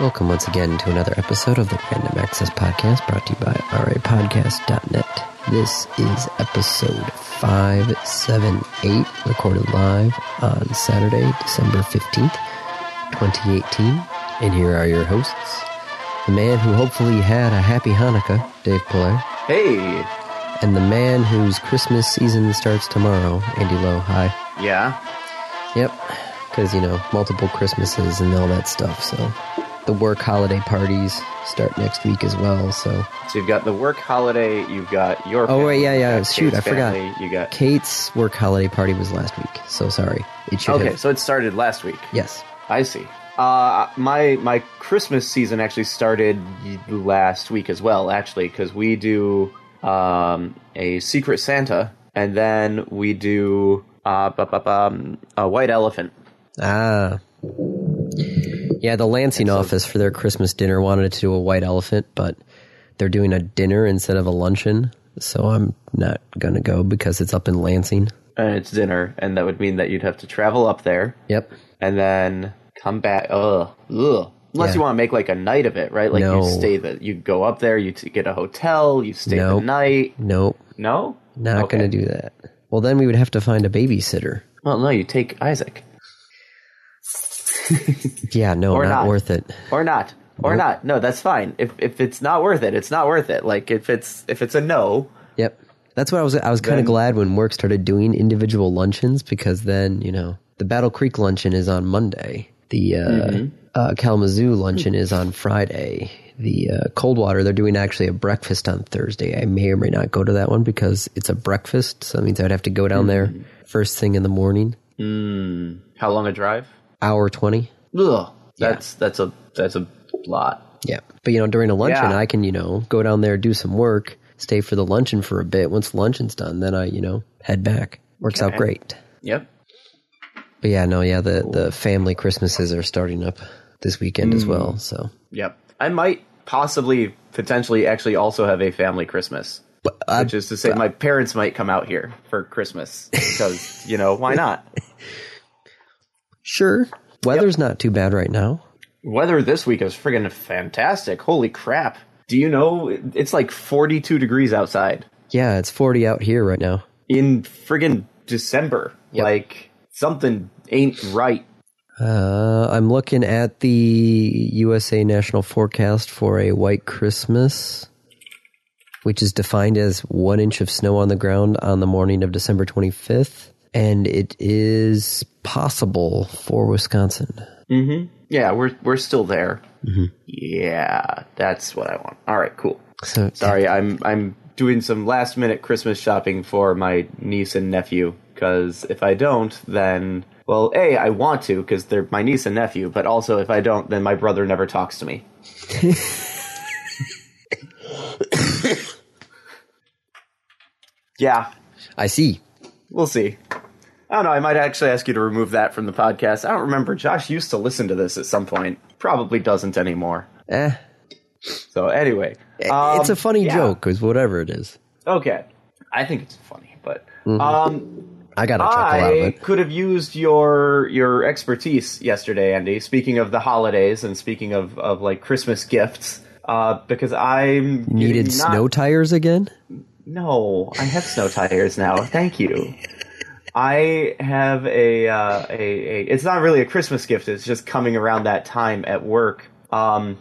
Welcome once again to another episode of the Random Access Podcast, brought to you by RAPodcast.net. This is episode 578, recorded live on Saturday, December 15th, 2018. And here are your hosts, the man who hopefully had a happy Hanukkah, Dave Pillay. Hey! And the man whose Christmas season starts tomorrow, Andy Lowe. Hi. Yeah? Yep, because, you know, multiple Christmases and all that stuff, so... The work holiday parties start next week as well, so... So you've got the work holiday, you've got your... Family, oh, right, yeah, shoot, Kate's I forgot. Family, you got... Kate's work holiday party was last week, so sorry. It should Okay, have... so it started last week. Yes. I see. My Christmas season actually started last week as well, actually, because we do a Secret Santa, and then we do a White Elephant. Ah... Yeah, the Lansing office for their Christmas dinner wanted to do a White Elephant, but they're doing a dinner instead of a luncheon, so I'm not going to go because it's up in Lansing. And it's dinner, and that would mean that you'd have to travel up there. Yep. And then come back. Ugh. Unless you want to make like a night of it, right? Like you stay that you go up there, you get a hotel, you stay the night. Nope. No? Not going to do that. Well, then we would have to find a babysitter. Well, no, you take Isaac. Yeah, no, or not worth it. Or not. Or not. No, that's fine. If it's not worth it, it's not worth it. Like if it's a no. Yep. That's what I was kind of glad when work started doing individual luncheons, because then, you know, the Battle Creek luncheon is on Monday. The Kalamazoo luncheon is on Friday. The Coldwater, they're doing actually a breakfast on Thursday. I may or may not go to that one because it's a breakfast, so that means I'd have to go down there first thing in the morning. Mm. How long a drive? Hour 20. Ugh, that's a lot. Yeah, but you know, during a luncheon, I can go down there, do some work, stay for the luncheon for a bit. Once luncheon's done, then I head back. Works out great. Yep. But the family Christmases are starting up this weekend as well. So yep, I might potentially actually also have a family Christmas, but, which is to say, my parents might come out here for Christmas because why not. Sure. Weather's not too bad right now. Weather this week is friggin' fantastic. Holy crap. Do you know, it's like 42 degrees outside. Yeah, it's 40 out here right now. In friggin' December. Yep. Like, something ain't right. I'm looking at the USA National Forecast for a white Christmas, which is defined as 1 inch of snow on the ground on the morning of December 25th. And it is possible for Wisconsin. Mm-hmm. Yeah, we're still there. Mm-hmm. Yeah, that's what I want. All right, cool. So, sorry, I'm doing some last minute Christmas shopping for my niece and nephew, because if I don't, then I want to because they're my niece and nephew, but also if I don't, then my brother never talks to me. Yeah, I see. We'll see. I don't know, I might actually ask you to remove that from the podcast. I don't remember. Josh used to listen to this at some point. Probably doesn't anymore. So anyway. It's a funny joke, is whatever it is. Okay. I think it's funny, but... Mm-hmm. I got a chuckle out of it. I could have used your expertise yesterday, Andy, speaking of the holidays and speaking of like, Christmas gifts, because I'm... Needed snow tires again? No, I have snow tires now. Thank you. I have a it's not really a Christmas gift. It's just coming around that time at work. It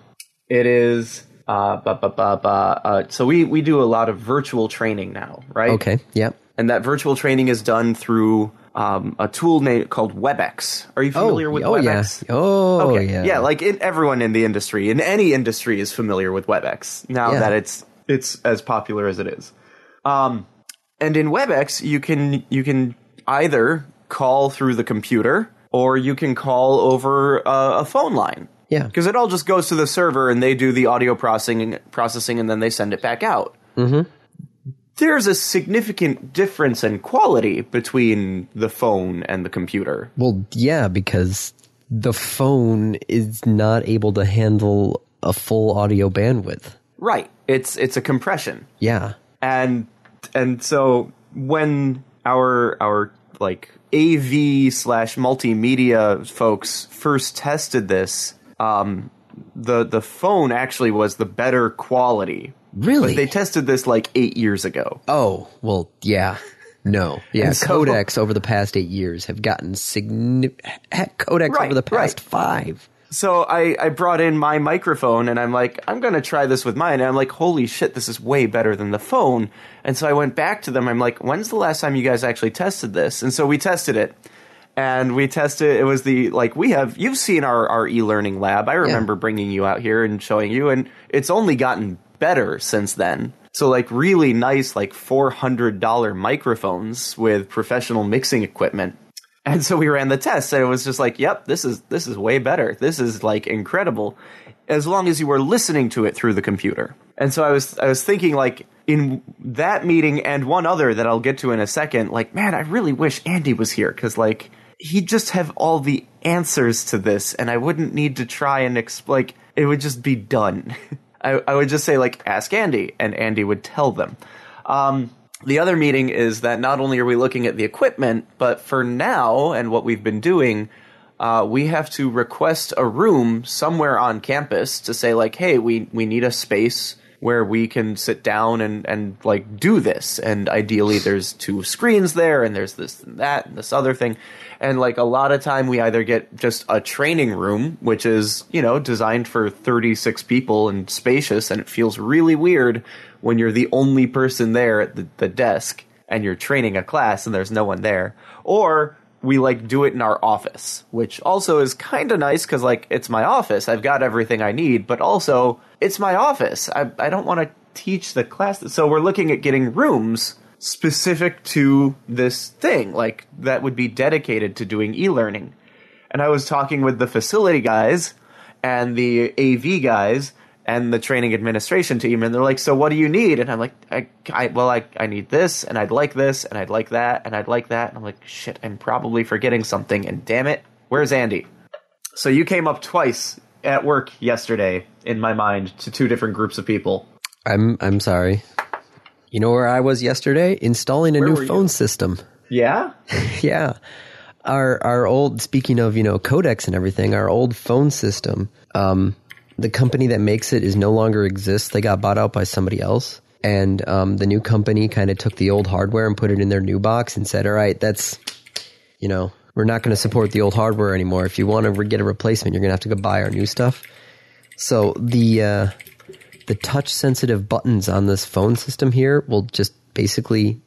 is. So we do a lot of virtual training now, right? Okay. Yep. And that virtual training is done through a tool called WebEx. Are you familiar with WebEx? Yeah. Oh, okay. Yeah. Yeah, like everyone in the industry, in any industry, is familiar with WebEx now that it's as popular as it is. And in WebEx, you can either call through the computer or you can call over a phone line. Yeah. Because it all just goes to the server and they do the audio processing and then they send it back out. Mm-hmm. There's a significant difference in quality between the phone and the computer. Well, yeah, because the phone is not able to handle a full audio bandwidth. Right. It's a compression. Yeah. And so when our like AV/multimedia folks first tested this, the phone actually was the better quality. Really? But they tested this like 8 years ago. Oh, well, yeah. No. Yeah, so, codecs over the past 8 years have gotten codecs over the past five. So I brought in my microphone, and I'm like, I'm going to try this with mine. And I'm like, holy shit, this is way better than the phone. And so I went back to them. I'm like, when's the last time you guys actually tested this? And so we tested it. And we tested it. It was the, like, you've seen our e-learning lab. I remember bringing you out here and showing you. And it's only gotten better since then. So, like, really nice, like, $400 microphones with professional mixing equipment. And so we ran the test, and it was just like, yep, this is way better. This is, like, incredible, as long as you were listening to it through the computer. And so I was thinking, like, in that meeting and one other that I'll get to in a second, like, man, I really wish Andy was here, because, like, he'd just have all the answers to this, and I wouldn't need to try and, like, it would just be done. I would just say, like, ask Andy, and Andy would tell them. The other meeting is that not only are we looking at the equipment, but for now and what we've been doing, we have to request a room somewhere on campus to say, like, hey, we need a space where we can sit down and like do this. And ideally there's two screens there, and there's this and that and this other thing. And like a lot of time we either get just a training room, which is, you know, designed for 36 people and spacious, and it feels really weird when you're the only person there at the desk and you're training a class and there's no one there. Or we like do it in our office, which also is kind of nice because like it's my office. I've got everything I need, but also it's my office. I don't want to teach the class. So we're looking at getting rooms specific to this thing, like that would be dedicated to doing e-learning. And I was talking with the facility guys and the AV guys and the training administration team, and they're like, so what do you need? And I'm like, I need this, and I'd like this, and I'd like that, and I'd like that. And I'm like, shit, I'm probably forgetting something, and damn it, where's Andy? So you came up twice at work yesterday, in my mind, to two different groups of people. I'm sorry. You know where I was yesterday? Installing a new phone system. Yeah? Yeah. Our old, speaking of, you know, codecs and everything, our old phone system, the company that makes it is no longer exists. They got bought out by somebody else. And the new company kind of took the old hardware and put it in their new box and said, all right, that's, you know, we're not going to support the old hardware anymore. If you want to get a replacement, you're going to have to go buy our new stuff. So the touch-sensitive buttons on this phone system here will just basically,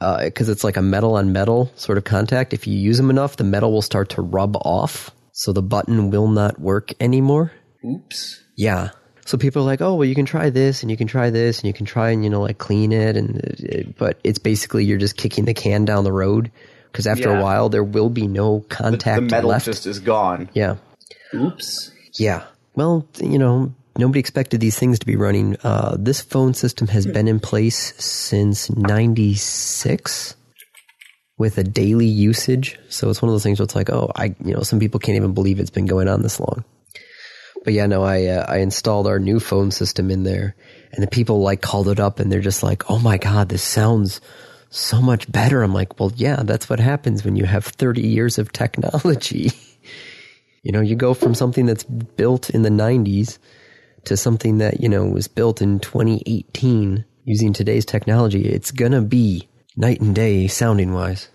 because it's like a metal-on-metal sort of contact, if you use them enough, the metal will start to rub off. So the button will not work anymore. Oops. Yeah. So people are like, oh, well, you can try this and you can try this and you can try and, you know, like clean it. But it's basically you're just kicking the can down the road because after a while there will be no contact. The metal left. Just is gone. Yeah. Oops. Yeah. Well, you know, nobody expected these things to be running. This phone system has been in place since 96 with a daily usage. So it's one of those things where it's like, oh, you know, some people can't even believe it's been going on this long. But yeah, no, I installed our new phone system in there, and the people like called it up, and they're just like, "Oh my god, this sounds so much better." I'm like, "Well, yeah, that's what happens when you have 30 years of technology." You know, you go from something that's built in the 90s to something that, you know, was built in 2018 using today's technology. It's gonna be night and day sounding wise.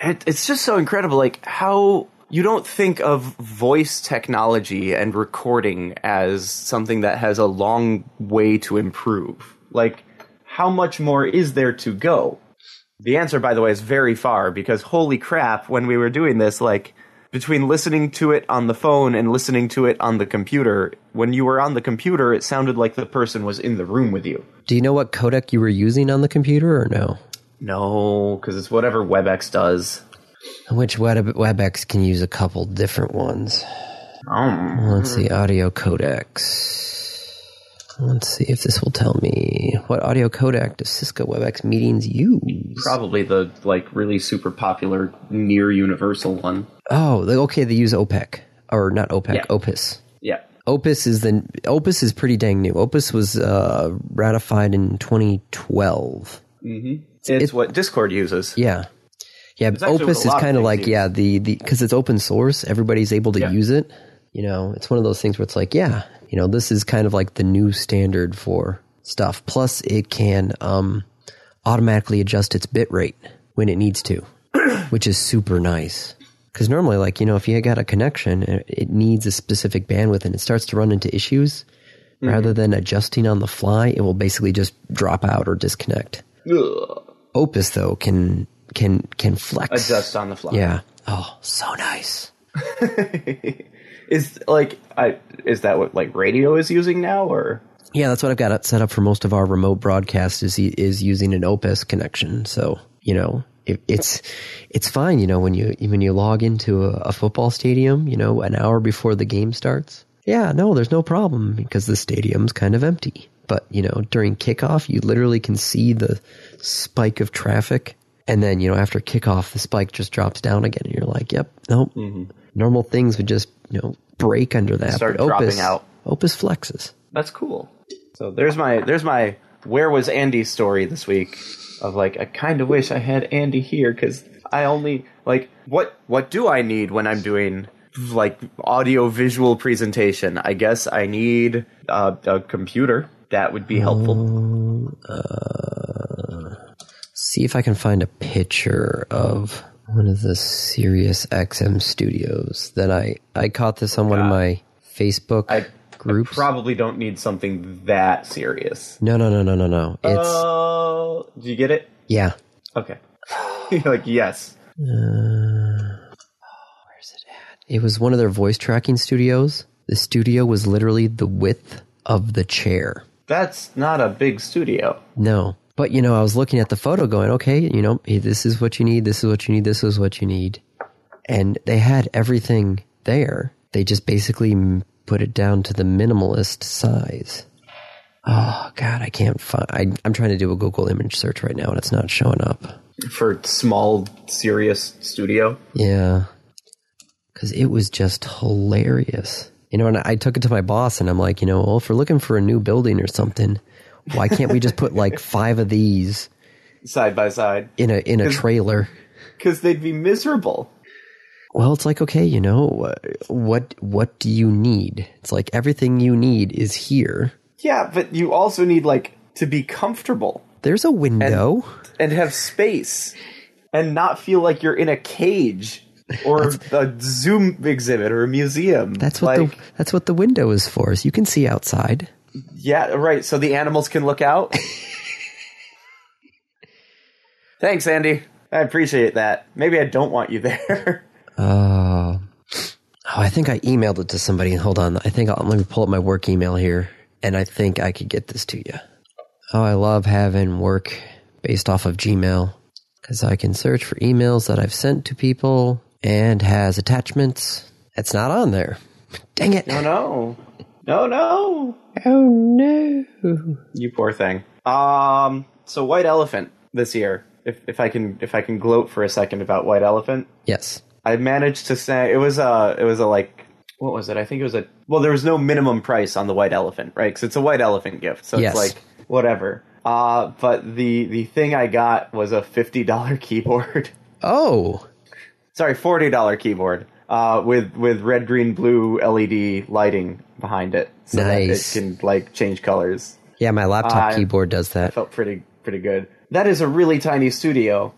It's just so incredible, like how. You don't think of voice technology and recording as something that has a long way to improve. Like, how much more is there to go? The answer, by the way, is very far, because holy crap, when we were doing this, like, between listening to it on the phone and listening to it on the computer, when you were on the computer, it sounded like the person was in the room with you. Do you know what codec you were using on the computer, or no? No, because it's whatever WebEx does. Which WebEx can use a couple different ones. Let's see, audio codecs. Let's see if this will tell me. What audio codec does Cisco WebEx meetings use? Probably the, like, really super popular, near-universal one. Oh, okay, they use OPEC. Or not OPEC, yeah. Opus. Yeah. Opus is pretty dang new. Opus was ratified in 2012. Mm-hmm. It's what Discord uses. Yeah. Yeah, Opus is kind of like, because it's open source. Everybody's able to use it. You know, it's one of those things where it's like, yeah, you know, this is kind of like the new standard for stuff. Plus, it can automatically adjust its bit rate when it needs to, which is super nice. Because normally, like, you know, if you got a connection, it needs a specific bandwidth and it starts to run into issues. Mm-hmm. Rather than adjusting on the fly, it will basically just drop out or disconnect. Ugh. Opus, though, can flex. Adjust on the fly. Yeah. Oh, so nice. Is that what, like, radio is using now, or? Yeah, that's what I've got set up for most of our remote broadcast is using an Opus connection. So, you know. It's fine, you know, when you log into a football stadium, you know, an hour before the game starts. Yeah, no, there's no problem because the stadium's kind of empty. But, you know, during kickoff, you literally can see the spike of traffic. And then, you know, after kickoff, the spike just drops down again. And you're like, yep, nope. Mm-hmm. Normal things would just, you know, break under that. Start dropping out. Opus flexes. That's cool. So there's my Where Was Andy story this week. Of like, I kind of wish I had Andy here because I only, like, what do I need when I'm doing, like, audio-visual presentation? I guess I need a computer. That would be helpful. See if I can find a picture of one of the Sirius XM studios that I caught this on one of my Facebook groups. I probably don't need something that serious. No. It's... do you get it? Yeah. Okay. You're like, yes. Where's it at? It was one of their voice tracking studios. The studio was literally the width of the chair. That's not a big studio. No. But, you know, I was looking at the photo going, okay, you know, hey, this is what you need, this is what you need, this is what you need. And they had everything there. They just basically put it down to the minimalist size. Oh, God, I can't find... I'm trying to do a Google image search right now, and it's not showing up. For small, serious studio? Yeah. Because it was just hilarious. You know, and I took it to my boss, and I'm like, you know, well, if we're looking for a new building or something, why can't we just put, like, 5 of these... side by side. In a trailer. Because they'd be miserable. Well, it's like, okay, you know, what do you need? It's like, everything you need is here. Yeah, but you also need, like, to be comfortable. There's a window. And have space. And not feel like you're in a cage or a Zoom exhibit or a museum. That's what the window is for, is you can see outside. Yeah, right, so the animals can look out. Thanks, Andy. I appreciate that. Maybe I don't want you there. I think I emailed it to somebody. Hold on. Let me pull up my work email here. And I think I could get this to you. Oh, I love having work based off of Gmail because I can search for emails that I've sent to people and has attachments. It's not on there. Dang it. No. Oh, no. You poor thing. So White Elephant this year, if I can gloat for a second about White Elephant. Yes. I managed to say it was a like, what was it? I think it was there was no minimum price on the White Elephant, right? Because it's a White Elephant gift. So yes. It's like, whatever. But the thing I got was a $50 keyboard. Oh. Sorry, $40 keyboard with red, green, blue LED lighting behind it. So nice. That it can, like, change colors. Yeah, my laptop keyboard does that. It felt pretty good. That is a really tiny studio.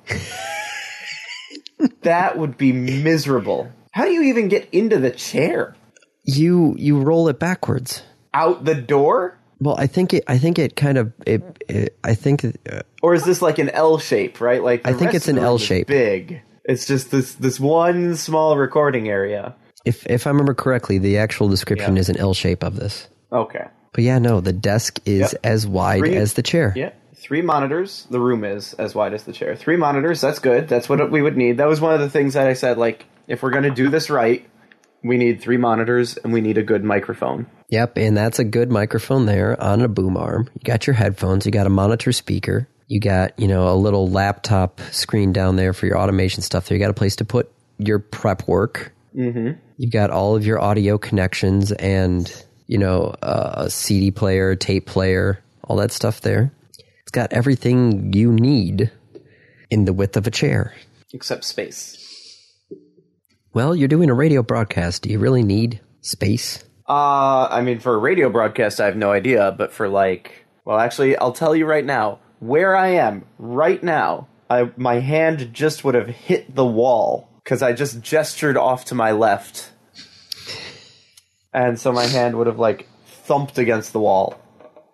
That would be miserable. How do you even get into the chair? You roll it backwards out the door. Well, I think or is this like an L shape, right? Like I think it's an L shape. Big. It's just this one small recording area. If I remember correctly, the actual description is an L shape of this. Okay. But yeah, no, the desk is as wide as the chair. Yeah. 3 monitors. The room is as wide as the chair. 3 monitors. That's good. That's what we would need. That was one of the things that I said, like, if we're going to do this right, we need 3 monitors and we need a good microphone. Yep, and that's a good microphone there on a boom arm. You got your headphones, you got a monitor speaker, you got, you know, a little laptop screen down there for your automation stuff. So you got a place to put your prep work. Mm-hmm. You've got all of your audio connections and, you know, a CD player, tape player, all that stuff there. It's got everything you need in the width of a chair. Except space. Well, you're doing a radio broadcast. Do you really need space? I mean, for a radio broadcast, I have no idea, but for like, well, actually, I'll tell you right now, where I am right now, my hand just would have hit the wall, because I just gestured off to my left, and so my hand would have, like, thumped against the wall.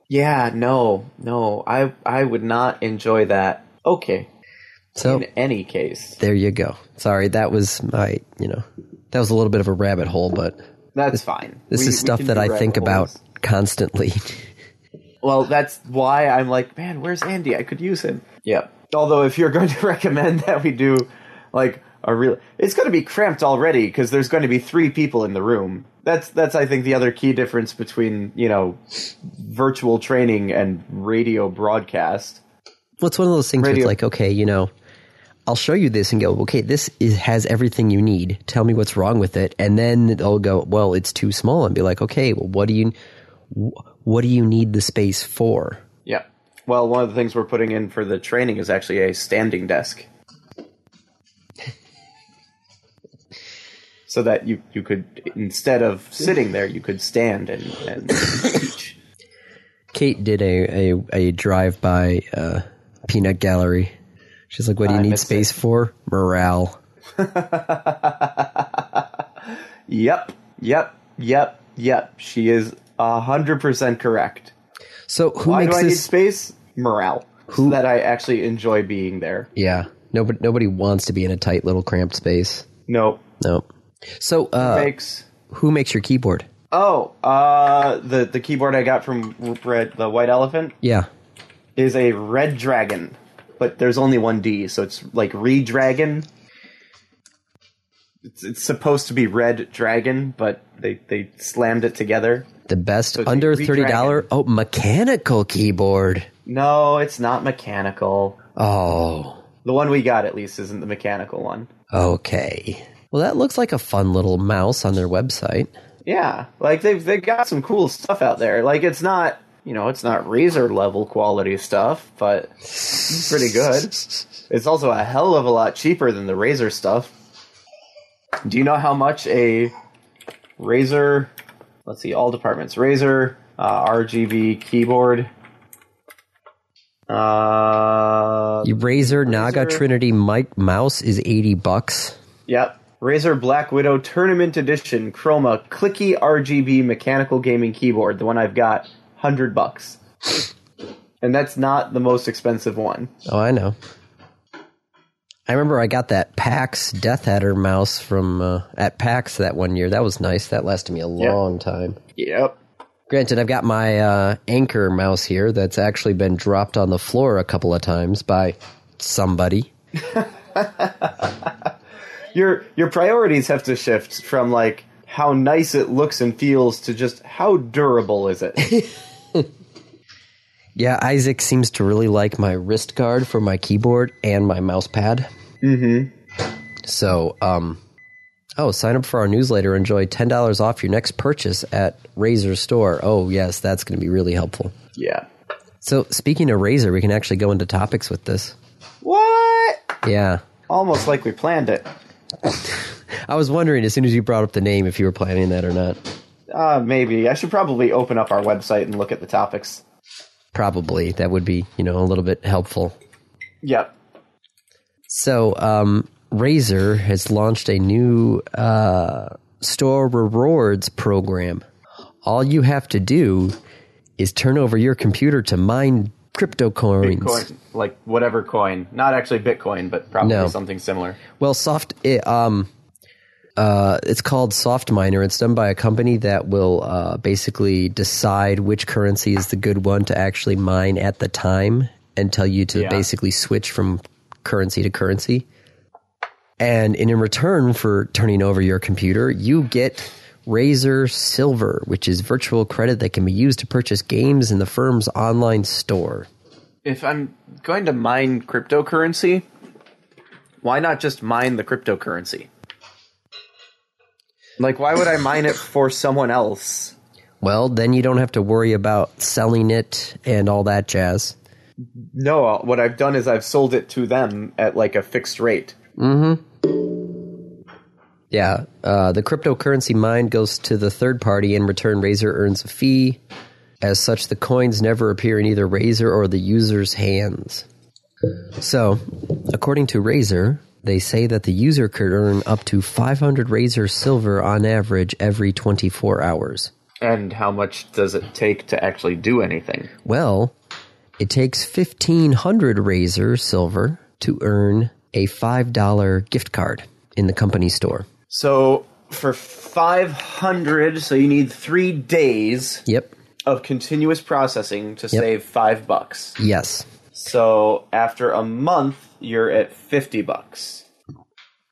Yeah, no, I would not enjoy that. Okay. So, in any case. There you go. Sorry, that was my, that was a little bit of a rabbit hole, but... That's fine. This is stuff that I think about constantly. Well, that's why I'm like, man, where's Andy? I could use him. Yeah. Although, if you're going to recommend that we do, like, a real... It's going to be cramped already, because there's going to be 3 people in the room. That's I think, the other key difference between, virtual training and radio broadcast. Well, it's one of those things where it's like, okay, I'll show you this and go, okay, this has everything you need. Tell me what's wrong with it. And then I'll go, well, it's too small. And be like, okay, well, what do you need the space for? Yeah. Well, one of the things we're putting in for the training is actually a standing desk. So that you could, instead of sitting there, you could stand and teach. Kate did a drive-by peanut gallery. She's like, what do you need space for? Morale. Yep. She is 100% correct. So why do I need space? Morale. So that I actually enjoy being there. Yeah. Nobody wants to be in a tight little cramped space. No. So who makes your keyboard? Oh, the keyboard I got from the White Elephant? Yeah. Is a Redragon. But there's only one D, so it's like Redragon. It's supposed to be Redragon, but they slammed it together. The best so under like $30 mechanical keyboard. No, it's not mechanical. Oh. The one we got, at least, isn't the mechanical one. Okay. Well, that looks like a fun little mouse on their website. Yeah, like they've got some cool stuff out there. Like it's not... it's not Razer level quality stuff, but it's pretty good. It's also a hell of a lot cheaper than the Razer stuff. Do you know how much a Razer, let's see, all departments, Razer RGB keyboard? Razer Naga Trinity Mic Mouse is $80. Yep. Razer Black Widow Tournament Edition Chroma Clicky RGB Mechanical Gaming Keyboard, the one I've got. $100. And that's not the most expensive one. Oh, I know. I remember I got that PAX Death Adder mouse from at PAX that one year. That was nice. That lasted me a long time. Yep. Granted, I've got my Anchor mouse here that's actually been dropped on the floor a couple of times by somebody. Your priorities have to shift from like how nice it looks and feels to just how durable is it. Yeah, Isaac seems to really like my wrist guard for my keyboard and my mouse pad. Mm-hmm. So, sign up for our newsletter. Enjoy $10 off your next purchase at Razor Store. Oh, yes, that's going to be really helpful. Yeah. So, speaking of Razor, we can actually go into topics with this. What? Yeah. Almost like we planned it. I was wondering, as soon as you brought up the name, if you were planning that or not. Maybe. I should probably open up our website and look at the topics. Probably. That would be, a little bit helpful. Yep. So, Razer has launched a new store rewards program. All you have to do is turn over your computer to mine crypto coins. Bitcoin, like whatever coin. Not actually Bitcoin, but probably something similar. Well, it's called Soft Miner. It's done by a company that will basically decide which currency is the good one to actually mine at the time and tell you to basically switch from currency to currency. And in return for turning over your computer, you get Razor Silver, which is virtual credit that can be used to purchase games in the firm's online store. If I'm going to mine cryptocurrency, why not just mine the cryptocurrency? Like, why would I mine it for someone else? Well, then you don't have to worry about selling it and all that jazz. No, what I've done is I've sold it to them at, like, a fixed rate. Mm-hmm. Yeah, the cryptocurrency mined goes to the third party. In return, Razer earns a fee. As such, the coins never appear in either Razer or the user's hands. So, according to Razer, they say that the user could earn up to 500 Razor Silver on average every 24 hours. And how much does it take to actually do anything? Well, it takes 1,500 Razor Silver to earn a $5 gift card in the company store. So for 500, so you need 3 days of continuous processing to save $5. Yes. So after a month, you're at $50.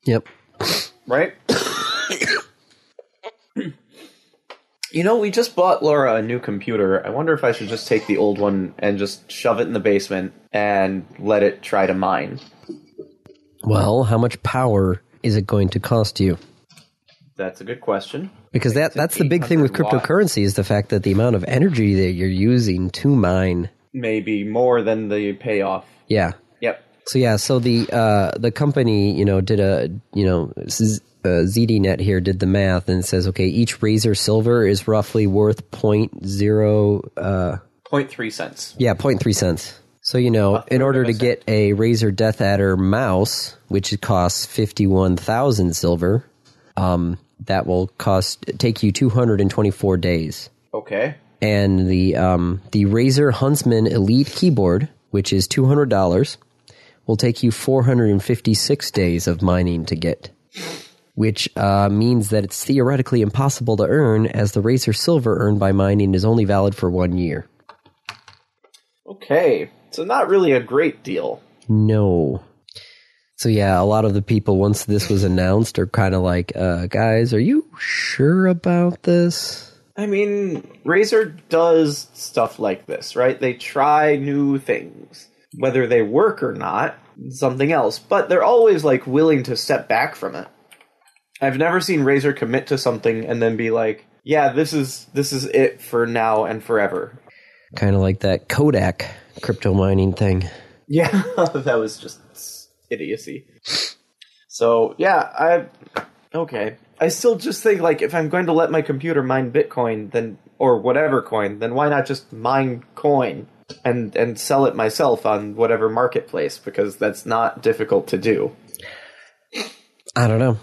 Yep. Right? You know, we just bought Laura a new computer. I wonder if I should just take the old one and just shove it in the basement and let it try to mine. Well, how much power is it going to cost you? That's a good question. Because that's the big thing with cryptocurrency is the fact that the amount of energy that you're using to mine may be more than the payoff. Yeah. Yep. So yeah, so the company, you know, did a, you know, ZDNet here did the math and says, okay, each Razor Silver is roughly worth 0.3 cents. Yeah, 0.3 cents. So, you know, in order to get a Razer Death Adder mouse, which costs 51,000 silver, that will take you 224 days. Okay. And the Razer Huntsman Elite keyboard, which is $200, will take you 456 days of mining to get, which means that it's theoretically impossible to earn, as the Razer Silver earned by mining is only valid for 1 year. Okay. So not really a great deal. No. So yeah, a lot of the people, once this was announced, are kind of like, guys, are you sure about this? I mean, Razer does stuff like this, right? They try new things. Whether they work or not, something else. But they're always, like, willing to step back from it. I've never seen Razer commit to something and then be like, yeah, this is it for now and forever. Kind of like that Kodak crypto mining thing. Yeah, that was just idiocy. So, yeah, okay. I still just think, like, if I'm going to let my computer mine Bitcoin, then, or whatever coin, then why not just mine coin and sell it myself on whatever marketplace? Because that's not difficult to do. I don't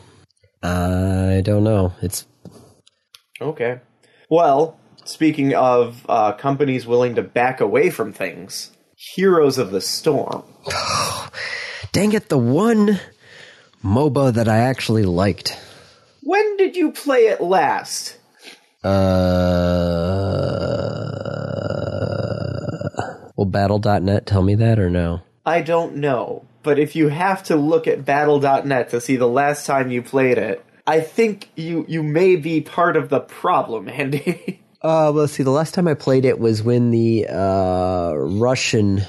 know. It's... Okay. Well... Speaking of companies willing to back away from things, Heroes of the Storm. Oh, dang it, the one MOBA that I actually liked. When did you play it last? Will Battle.net tell me that or no? I don't know, but if you have to look at Battle.net to see the last time you played it, I think you may be part of the problem, Andy. Let's see, the last time I played it was when the Russian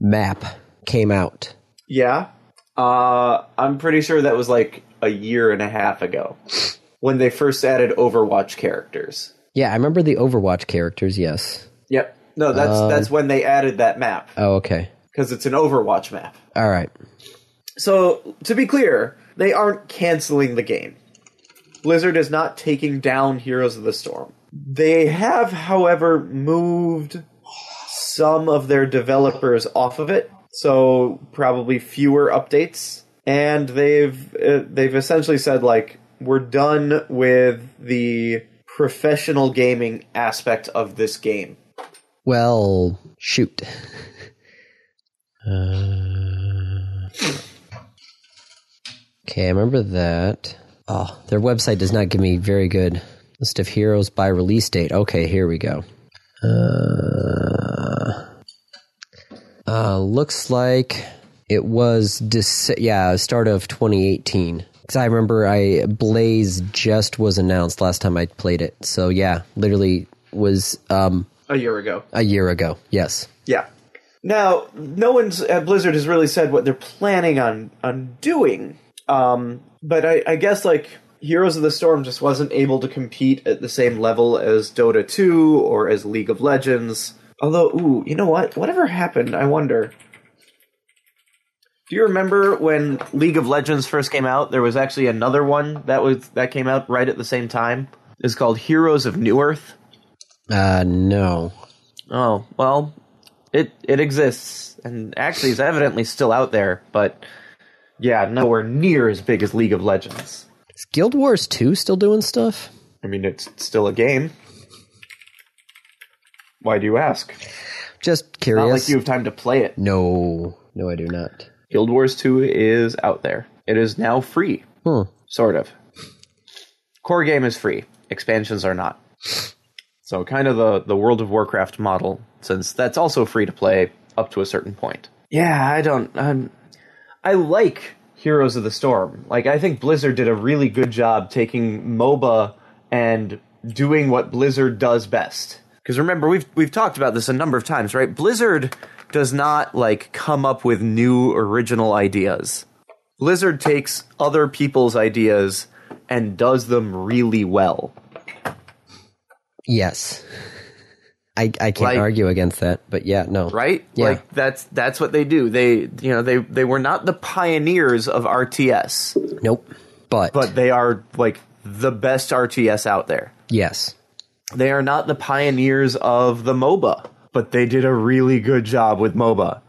map came out. Yeah. I'm pretty sure that was like a year and a half ago when they first added Overwatch characters. Yeah, I remember the Overwatch characters, yes. Yep. No, that's when they added that map. Oh, okay. Because it's an Overwatch map. All right. So, to be clear, they aren't canceling the game. Blizzard is not taking down Heroes of the Storm. They have, however, moved some of their developers off of it, so probably fewer updates. And they've essentially said, like, we're done with the professional gaming aspect of this game. Well, shoot. Okay, I remember that. Oh, their website does not give me very good... List of heroes by release date. Okay, here we go. Looks like it was start of 2018. Because I remember Blaze just was announced last time I played it. So yeah, literally was a year ago. A year ago, yes. Yeah. Now, no one's at Blizzard has really said what they're planning on doing. But I guess like. Heroes of the Storm just wasn't able to compete at the same level as Dota 2 or as League of Legends. Although, ooh, you know what? Whatever happened, I wonder. Do you remember when League of Legends first came out? There was actually another one that came out right at the same time. It's called Heroes of New Earth. No. Oh, well, it exists, and actually is evidently still out there, but yeah, nowhere near as big as League of Legends. Is Guild Wars 2 still doing stuff? I mean, it's still a game. Why do you ask? Just curious. Not like you have time to play it. No, I do not. Guild Wars 2 is out there. It is now free. Huh. Sort of. Core game is free. Expansions are not. So kind of the World of Warcraft model, since that's also free to play up to a certain point. Yeah, I like Heroes of the Storm. Like, I think Blizzard did a really good job taking MOBA and doing what Blizzard does best. Because remember, we've talked about this a number of times, right? Blizzard does not, like, come up with new original ideas. Blizzard takes other people's ideas and does them really well. Yes. I can't argue against that, but yeah, no. Right? Yeah. Like, that's what they do. They were not the pioneers of RTS. Nope. But they are, like, the best RTS out there. Yes. They are not the pioneers of the MOBA, but they did a really good job with MOBA.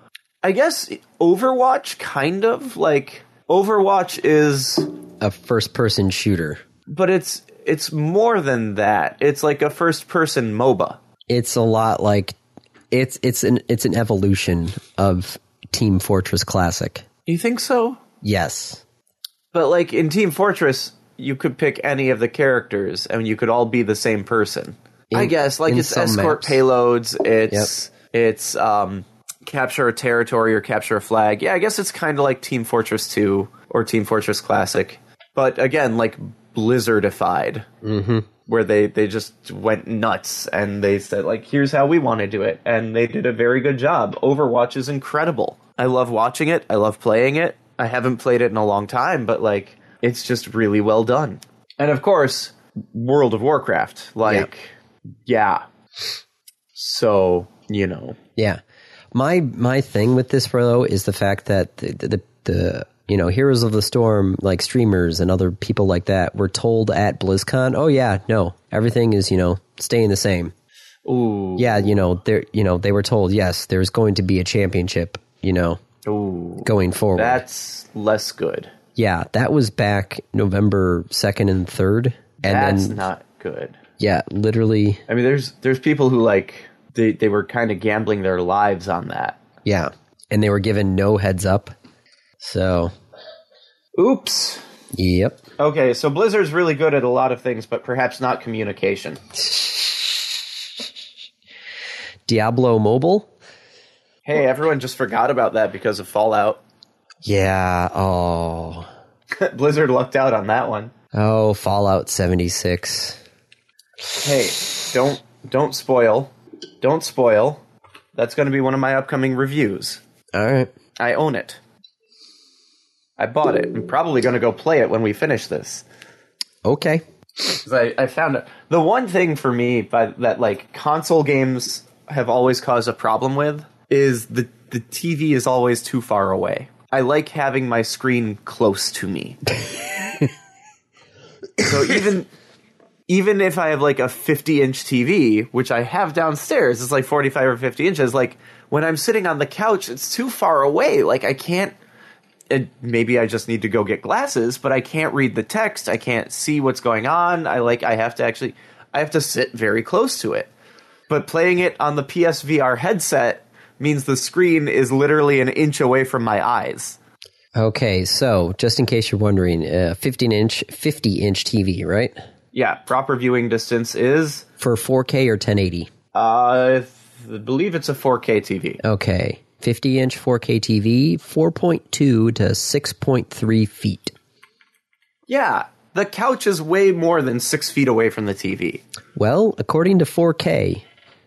I guess Overwatch, kind of, like, Overwatch is a first-person shooter. But it's more than that. It's like a first-person MOBA. It's a lot like it's an evolution of Team Fortress Classic. You think so? Yes. But like in Team Fortress, you could pick any of the characters and you could all be the same person. I guess like it's escort payloads, it's capture a territory or capture a flag. Yeah, I guess it's kind of like Team Fortress 2 or Team Fortress Classic. But again, like Blizzardified, mm-hmm. where they just went nuts and they said, like, here's how we want to do it. And they did a very good job. Overwatch is incredible. I love watching it. I love playing it. I haven't played it in a long time, but, like, it's just really well done. And, of course, World of Warcraft. Like, yeah. So, you know. Yeah. My thing with this, though, is the fact that the you know, Heroes of the Storm, like streamers and other people like that were told at BlizzCon, oh yeah, no, everything is, you know, staying the same. Ooh. Yeah, they were told, yes, there's going to be a championship, you know, ooh, going forward. That's less good. Yeah, that was back November 2nd and 3rd. And that's not good. Yeah, literally. I mean, there's people who, like, they were kind of gambling their lives on that. Yeah, and they were given no heads up. So, oops. Yep. Okay, so Blizzard's really good at a lot of things, but perhaps not communication. Diablo Mobile? Hey, everyone just forgot about that because of Fallout. Yeah, oh. Blizzard lucked out on that one. Oh, Fallout 76. Hey, don't spoil. Don't spoil. That's going to be one of my upcoming reviews. All right. I own it. I bought it. I'm probably going to go play it when we finish this. Okay. I found it. The one thing for me that like console games have always caused a problem with is the TV is always too far away. I like having my screen close to me. So even if I have like a 50-inch TV, which I have downstairs, it's like 45 or 50 inches. Like when I'm sitting on the couch, it's too far away. Like I can't. Maybe I just need to go get glasses, but I can't read the text. I can't see what's going on. I have to sit very close to it. But playing it on the PSVR headset means the screen is literally an inch away from my eyes. Okay, so just in case you're wondering, 50-inch TV, right? Yeah, proper viewing distance is for 4K or 1080. I believe it's a 4K TV. Okay. 50-inch 4K TV, 4.2 to 6.3 feet. Yeah, the couch is way more than 6 feet away from the TV. Well, according to 4K,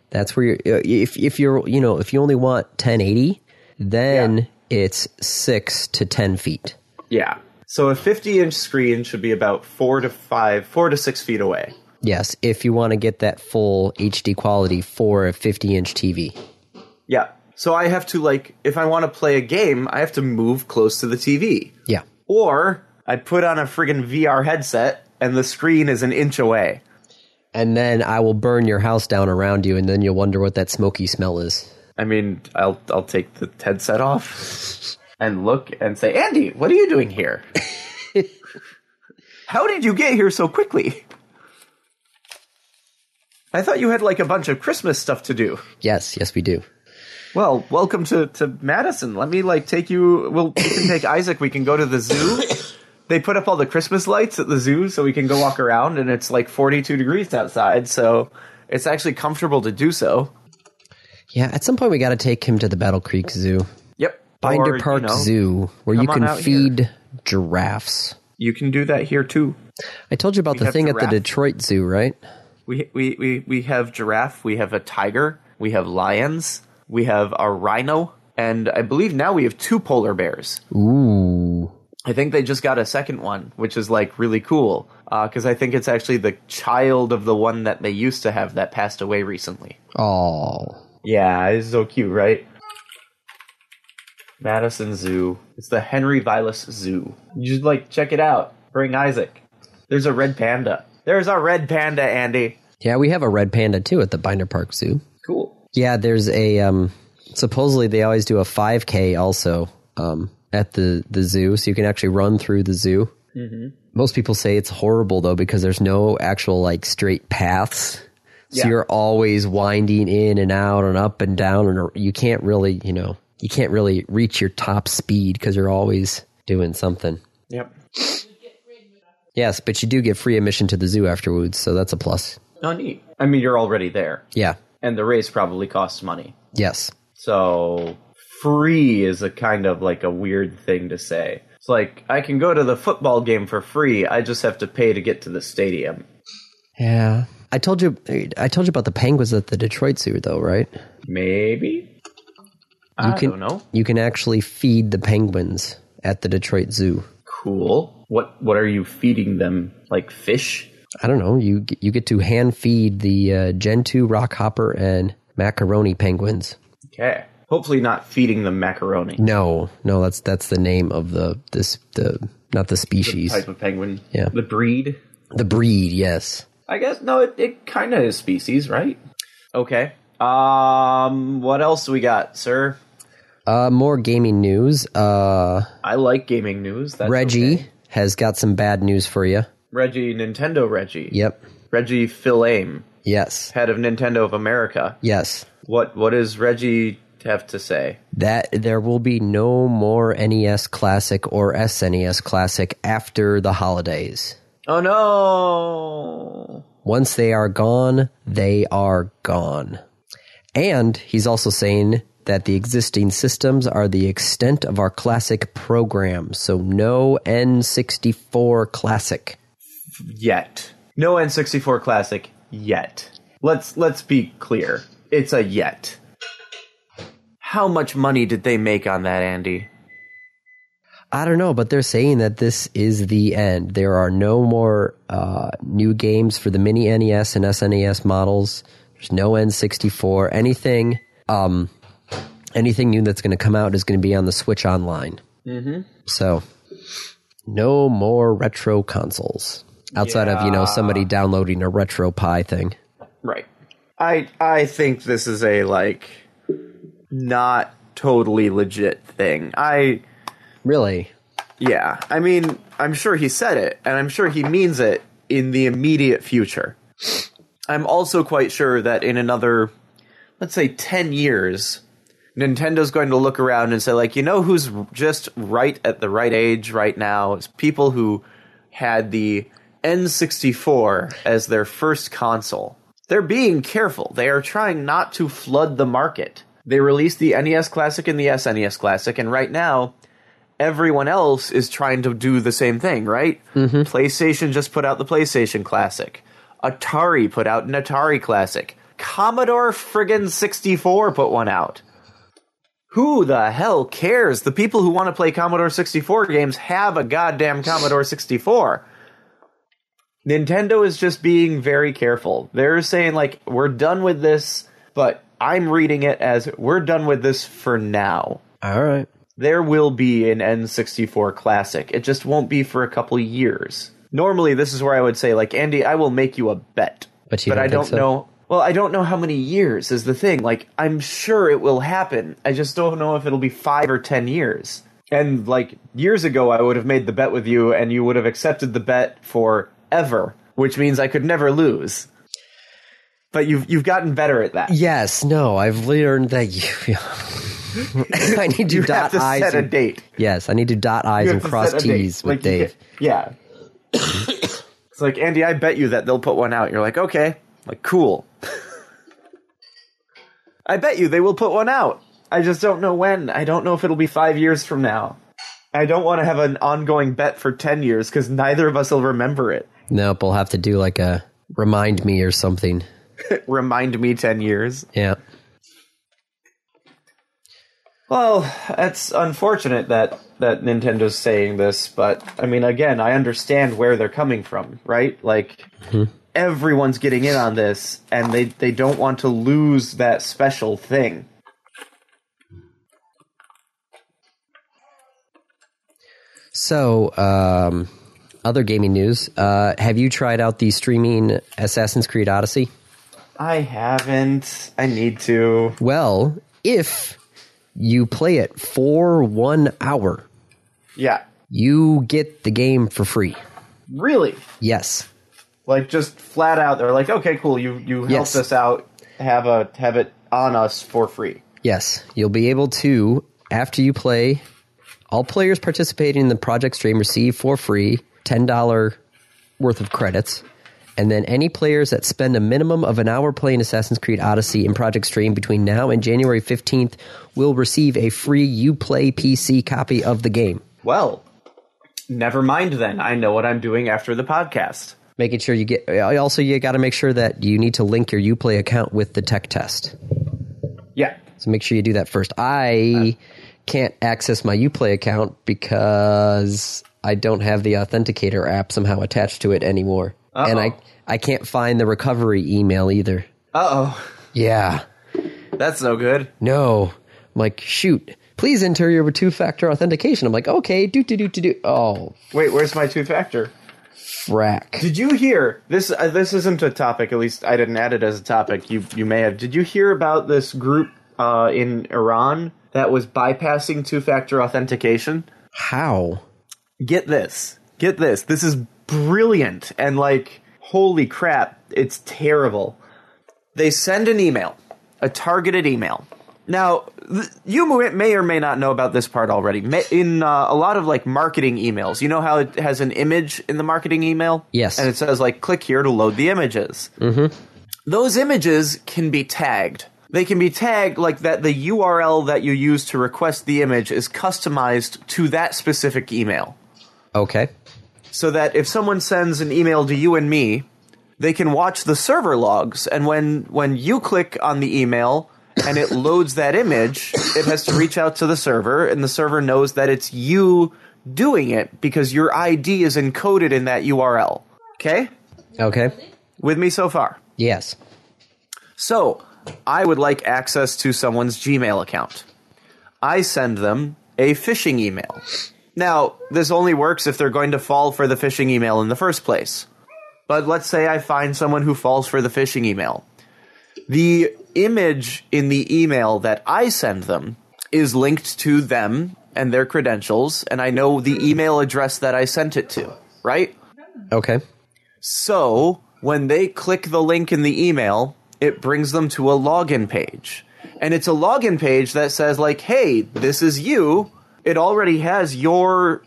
that's where you're. If you're, you know, if you only want 1080, then it's 6 to 10 feet. Yeah. So a 50-inch screen should be about 4 to 6 feet away. Yes, if you want to get that full HD quality for a 50-inch TV. Yeah. So I have to, like, if I want to play a game, I have to move close to the TV. Yeah. Or I put on a friggin' VR headset and the screen is an inch away. And then I will burn your house down around you, and then you'll wonder what that smoky smell is. I mean, I'll take the headset off and look and say, Andy, what are you doing here? How did you get here so quickly? I thought you had, like, a bunch of Christmas stuff to do. Yes, we do. Well, welcome to Madison. Let me, like, take you... Well, we can take Isaac. We can go to the zoo. They put up all the Christmas lights at the zoo so we can go walk around, and it's, like, 42 degrees outside, so it's actually comfortable to do so. Yeah, at some point we got to take him to the Battle Creek Zoo. Yep. Binder Park Zoo, where you can feed giraffes. You can do that here, too. I told you about the thing at the Detroit Zoo, right? We have giraffe, we have a tiger, we have lions, we have a rhino, and I believe now we have 2 polar bears. Ooh. I think they just got a second one, which is, like, really cool, because I think it's actually the child of the one that they used to have that passed away recently. Oh. Yeah, it's so cute, right? Madison Zoo. It's the Henry Vilas Zoo. You just, like, check it out. Bring Isaac. There's a red panda. There's a red panda, Andy. Yeah, we have a red panda, too, at the Binder Park Zoo. Cool. Yeah, there's a... supposedly, they always do a 5K also at the zoo, so you can actually run through the zoo. Mm-hmm. Most people say it's horrible, though, because there's no actual, like, straight paths. So you're always winding in and out and up and down, and you can't really, you can't really reach your top speed because you're always doing something. Yep. Yes, but you do get free admission to the zoo afterwards, so that's a plus. Oh, neat. I mean, you're already there. Yeah. And the race probably costs money. Yes. So free is a kind of like a weird thing to say. It's like, I can go to the football game for free. I just have to pay to get to the stadium. Yeah. I told you about the penguins at the Detroit Zoo, though, right? Maybe. I don't know. You can actually feed the penguins at the Detroit Zoo. Cool. What are you feeding them? Like fish? I don't know. You get to hand feed the Gen 2 rockhopper and macaroni penguins. Okay. Hopefully not feeding them macaroni. No, that's the name of not the species. The type of penguin. Yeah. The breed. The breed, yes. I guess it kind of is species, right? Okay. What else we got, sir? More gaming news. I like gaming news. That's Reggie. Okay. Has got some bad news for you. Reggie, Nintendo Reggie. Yep. Reggie Fils-Aimé. Yes. Head of Nintendo of America. Yes. What does Reggie have to say? That there will be no more NES Classic or SNES Classic after the holidays. Oh, no. Once they are gone, they are gone. And he's also saying that the existing systems are the extent of our classic program, so no N64 Classic. Yet. No N64 Classic yet. Let's be clear. It's a yet. How much money did they make on that, Andy? I don't know, but they're saying that this is the end. There are no more new games for the mini NES and SNES models. There's no N64. Anything new that's going to come out is going to be on the Switch Online. Mm-hmm. So, no more retro consoles. Outside of, somebody downloading a RetroPie thing. Right. I think this is a, like, not totally legit thing. Really? Yeah. I mean, I'm sure he said it, and I'm sure he means it in the immediate future. I'm also quite sure that in another, let's say, 10 years... Nintendo's going to look around and say, like, you know who's just right at the right age right now? It's people who had the N64 as their first console. They're being careful. They are trying not to flood the market. They released the NES Classic and the SNES Classic, and right now, everyone else is trying to do the same thing, right? Mm-hmm. PlayStation just put out the PlayStation Classic. Atari put out an Atari Classic. Commodore friggin' 64 put one out. Who the hell cares? The people who want to play Commodore 64 games have a goddamn Commodore 64. Nintendo is just being very careful. They're saying, like, we're done with this, but I'm reading it as, we're done with this for now. All right. There will be an N64 Classic. It just won't be for a couple years. Normally, this is where I would say, like, Andy, I will make you a bet. But I don't know. Well, I don't know how many years is the thing. Like, I'm sure it will happen. I just don't know if it'll be 5 or 10 years. And, like, years ago, I would have made the bet with you, and you would have accepted the bet forever, which means I could never lose. But you've gotten better at that. Yes, no, I've learned that you... I need to dot I's. You have to set a date. Yes, I need to dot I's and cross T's with Dave. Yeah. It's like, Andy, I bet you that they'll put one out. You're like, okay, like, cool. I bet you they will put one out. I just don't know when. I don't know if it'll be 5 years from now. I don't want to have an ongoing bet for 10 years because neither of us will remember it. Nope, we'll have to do like a remind me or something. Remind me 10 years. Yeah. Well, it's unfortunate that Nintendo's saying this, but, I mean, again, I understand where they're coming from, right? Like, everyone's getting in on this, and they don't want to lose that special thing. So, other gaming news, have you tried out the streaming Assassin's Creed Odyssey? I haven't. I need to. Well, if... you play it for 1 hour. Yeah. You get the game for free. Really? Yes. Like, just flat out, they're like, okay, cool, you helped us out, have it on us for free. Yes. You'll be able to, after you play, all players participating in the project stream receive for free $10 worth of credits. And then any players that spend a minimum of an hour playing Assassin's Creed Odyssey in Project Stream between now and January 15th will receive a free Uplay PC copy of the game. Well, never mind then. I know what I'm doing after the podcast. Making sure you get... Also, you got to make sure that you need to link your Uplay account with the tech test. Yeah. So make sure you do that first. I can't access my Uplay account because I don't have the Authenticator app somehow attached to it anymore. Uh-oh. And I can't find the recovery email either. Uh-oh. Yeah. That's no good. No. I'm like, shoot, please enter your two-factor authentication. I'm like, okay, do. Oh. Wait, where's my two-factor? Frack. Did you hear, this isn't a topic, at least I didn't add it as a topic, you may have. Did you hear about this group in Iran that was bypassing two-factor authentication? How? Get this. This is brilliant, and like, holy crap, it's terrible. They send an email, a targeted email. Now, you may or may not know about this part already. In a lot of like marketing emails, you know how it has an image in the marketing email? Yes. And it says like, click here to load the images. Mm-hmm. Those images can be tagged. They can be tagged like that the URL that you use to request the image is customized to that specific email. Okay. So that if someone sends an email to you and me, they can watch the server logs. And when you click on the email and it loads that image, it has to reach out to the server. And the server knows that it's you doing it because your ID is encoded in that URL. Okay? Okay. With me so far? Yes. So I would like access to someone's Gmail account. I send them a phishing email. Now, this only works if they're going to fall for the phishing email in the first place. But let's say I find someone who falls for the phishing email. The image in the email that I send them is linked to them and their credentials, and I know the email address that I sent it to, right? Okay. So, when they click the link in the email, it brings them to a login page. And it's a login page that says, like, hey, this is you. It already has your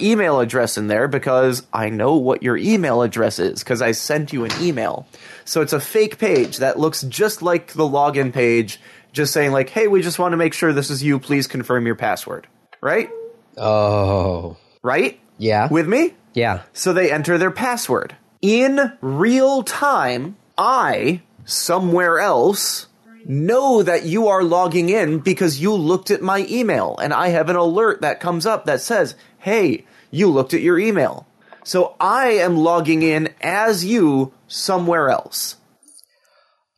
email address in there because I know what your email address is because I sent you an email. So it's a fake page that looks just like the login page, just saying like, hey, we just want to make sure this is you. Please confirm your password. Right? Oh. Right? Yeah. With me? Yeah. So they enter their password. In real time, I, somewhere else... know that you are logging in because you looked at my email, and I have an alert that comes up that says, hey, you looked at your email. So I am logging in as you somewhere else.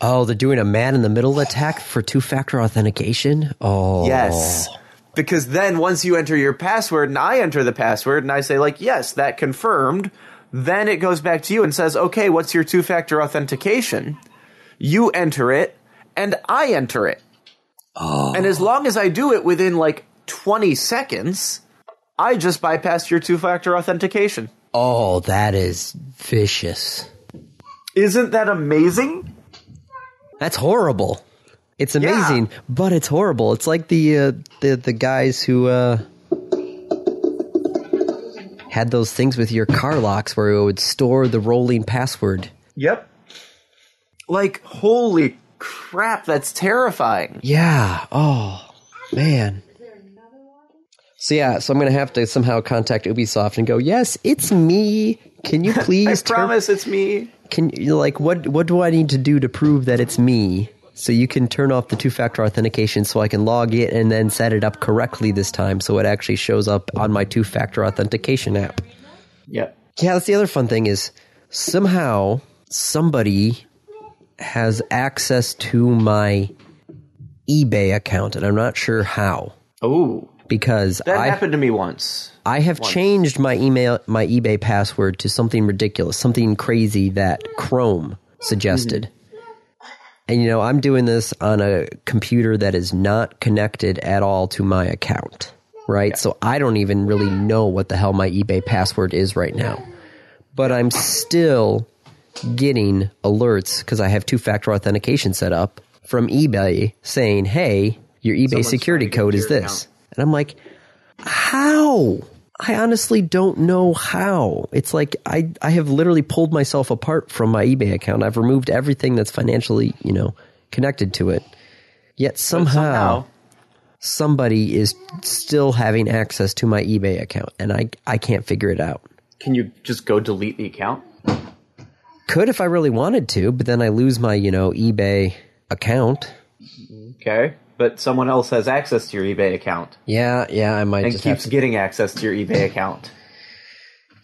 Oh, they're doing a man-in-the-middle attack for two-factor authentication? Oh. Yes. Because then once you enter your password and I enter the password and I say, like, yes, that confirmed, then it goes back to you and says, okay, what's your two-factor authentication? You enter it and I enter it. Oh. And as long as I do it within, like, 20 seconds, I just bypassed your two-factor authentication. Oh, that is vicious. Isn't that amazing? That's horrible. It's amazing, yeah. But it's horrible. It's like the guys who had those things with your car locks where it would store the rolling password. Yep. Like, holy crap, that's terrifying. Yeah. Oh, man. So, yeah, so I'm going to have to somehow contact Ubisoft and go, yes, it's me. Can you please... I promise it's me. Can you, like, what do I need to do to prove that it's me? So you can turn off the two-factor authentication so I can log it and then set it up correctly this time so it actually shows up on my two-factor authentication app. Yeah. Yeah, that's the other fun thing is somehow somebody has access to my eBay account, and I'm not sure how. Oh. Because that happened to me once. I have changed my eBay password to something ridiculous, something crazy that Chrome suggested. Mm-hmm. And, you know, I'm doing this on a computer that is not connected at all to my account, right? Yeah. So I don't even really know what the hell my eBay password is right now. But I'm still getting alerts because I have two-factor authentication set up from eBay saying, hey, your eBay security code is this. Account. And I'm like, how? I honestly don't know how. It's like I have literally pulled myself apart from my eBay account. I've removed everything that's financially, you know, connected to it. Yet somehow somebody is still having access to my eBay account, and I can't figure it out. Can you just go delete the account? Could if I really wanted to, but then I lose my, you know, eBay account. Okay. But someone else has access to your eBay account. Yeah, I might just keeps getting access to your eBay account.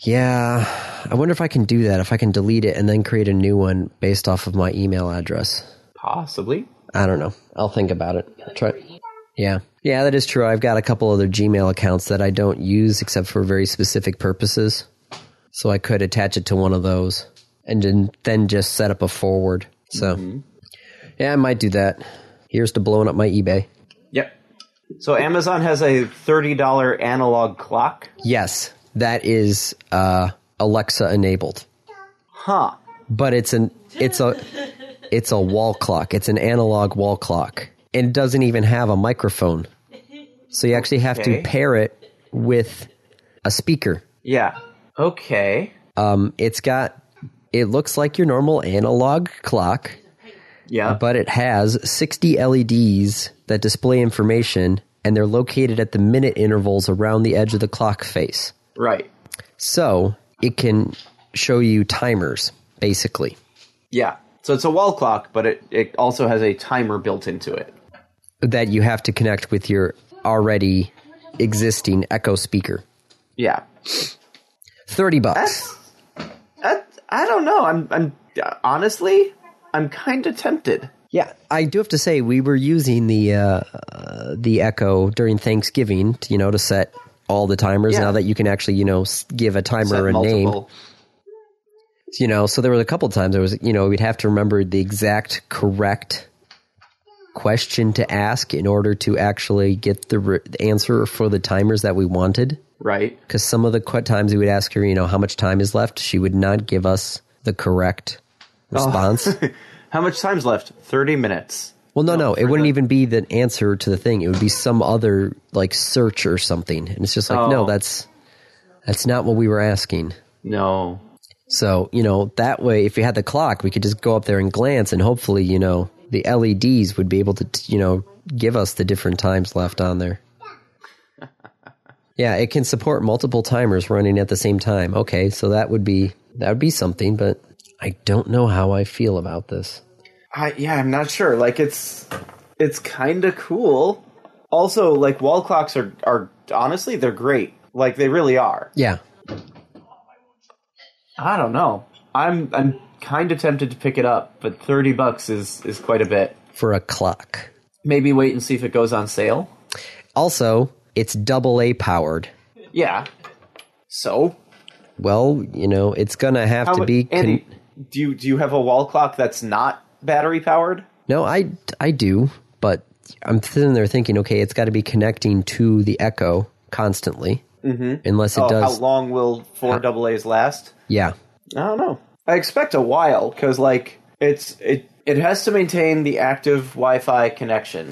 Yeah, I wonder if I can do that, if I can delete it and then create a new one based off of my email address. Possibly. I don't know. I'll think about it. Try. Yeah, that is true. I've got a couple other Gmail accounts that I don't use except for very specific purposes. So I could attach it to one of those and then just set up a forward. So, yeah, I might do that. Here's to blowing up my eBay. Yep. So Amazon has a $30 analog clock? Yes. That is Alexa enabled. Huh. But it's a wall clock. It's an analog wall clock. And it doesn't even have a microphone. So you actually have to pair it with a speaker. Yeah. Okay. It looks like your normal analog clock. Yeah. But it has 60 LEDs that display information, and they're located at the minute intervals around the edge of the clock face. Right. So it can show you timers, basically. Yeah. So it's a wall clock, but it also has a timer built into it. That you have to connect with your already existing Echo speaker. Yeah. $30. I don't know. I'm honestly... I'm kind of tempted. Yeah, I do have to say we were using the Echo during Thanksgiving, to set all the timers. Yeah. Now that you can actually, give a timer set a multiple. Name. So there was a couple of times there was, we'd have to remember the exact correct question to ask in order to actually get the answer for the timers that we wanted. Right. Because some of the times we would ask her, how much time is left, she would not give us the correct response. Oh. How much time's left? 30 minutes. Well, no. It wouldn't even be the answer to the thing. It would be some other, like, search or something. And it's just like, No, that's not what we were asking. No. So, that way, if you had the clock, we could just go up there and glance, and hopefully, the LEDs would be able to, give us the different times left on there. Yeah, it can support multiple timers running at the same time. Okay, so that would be something, but... I don't know how I feel about this. I'm not sure. Like, it's kind of cool. Also, like, wall clocks are honestly, they're great. Like, they really are. Yeah. I don't know. I'm kind of tempted to pick it up, but $30 is quite a bit. For a clock. Maybe wait and see if it goes on sale. Also, it's AA powered. Yeah. So? Well, you know, it's going to have to be... Andy, do you have a wall clock that's not battery powered? No, I do, but I'm sitting there thinking, okay, it's got to be connecting to the Echo constantly. Mm-hmm. Unless it does... How long will four AA's last? Yeah. I don't know. I expect a while, because, like, it has to maintain the active Wi-Fi connection.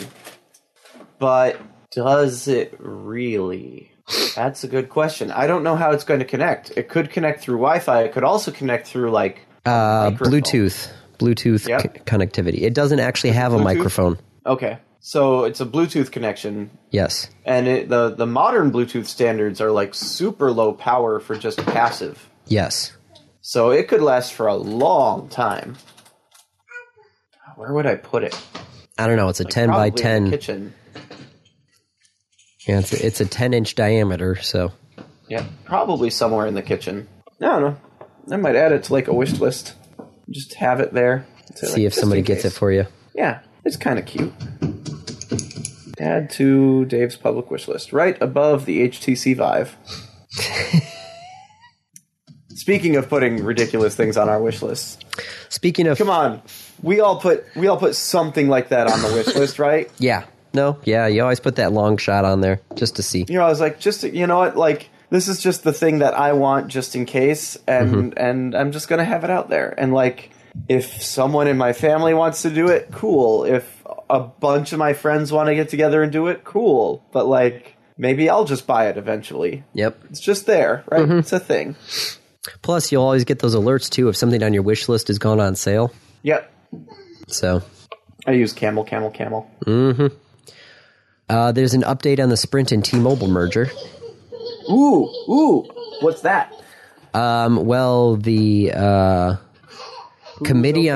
But does it really? That's a good question. I don't know how it's going to connect. It could connect through Wi-Fi. It could also connect through, like... Bluetooth connectivity. It doesn't actually have a microphone. Okay. So it's a Bluetooth connection. Yes. And the modern Bluetooth standards are, like, super low power for just passive. Yes. So it could last for a long time. Where would I put it? I don't know. It's a 10 by 10 in the kitchen. Yeah, it's a 10-inch diameter. So yeah, probably somewhere in the kitchen. I don't know. I might add it to like a wish list. Just have it there. See if somebody gets it for you. Yeah, it's kind of cute. Add to Dave's public wish list, right above the HTC Vive. Speaking of putting ridiculous things on our wish list. Speaking of... Come on. We all put something like that on the wish list, right? Yeah. No? Yeah, you always put that long shot on there just to see. You know, I was like, you know what? Like, this is just the thing that I want just in case, and I'm just going to have it out there. And, like, if someone in my family wants to do it, cool. If a bunch of my friends want to get together and do it, cool. But, like, maybe I'll just buy it eventually. Yep. It's just there, right? Mm-hmm. It's a thing. Plus, you'll always get those alerts, too, if something on your wish list has gone on sale. Yep. So. I use Camel. Mm-hmm. There's an update on the Sprint and T-Mobile merger. Ooh. What's that? Well, the Committee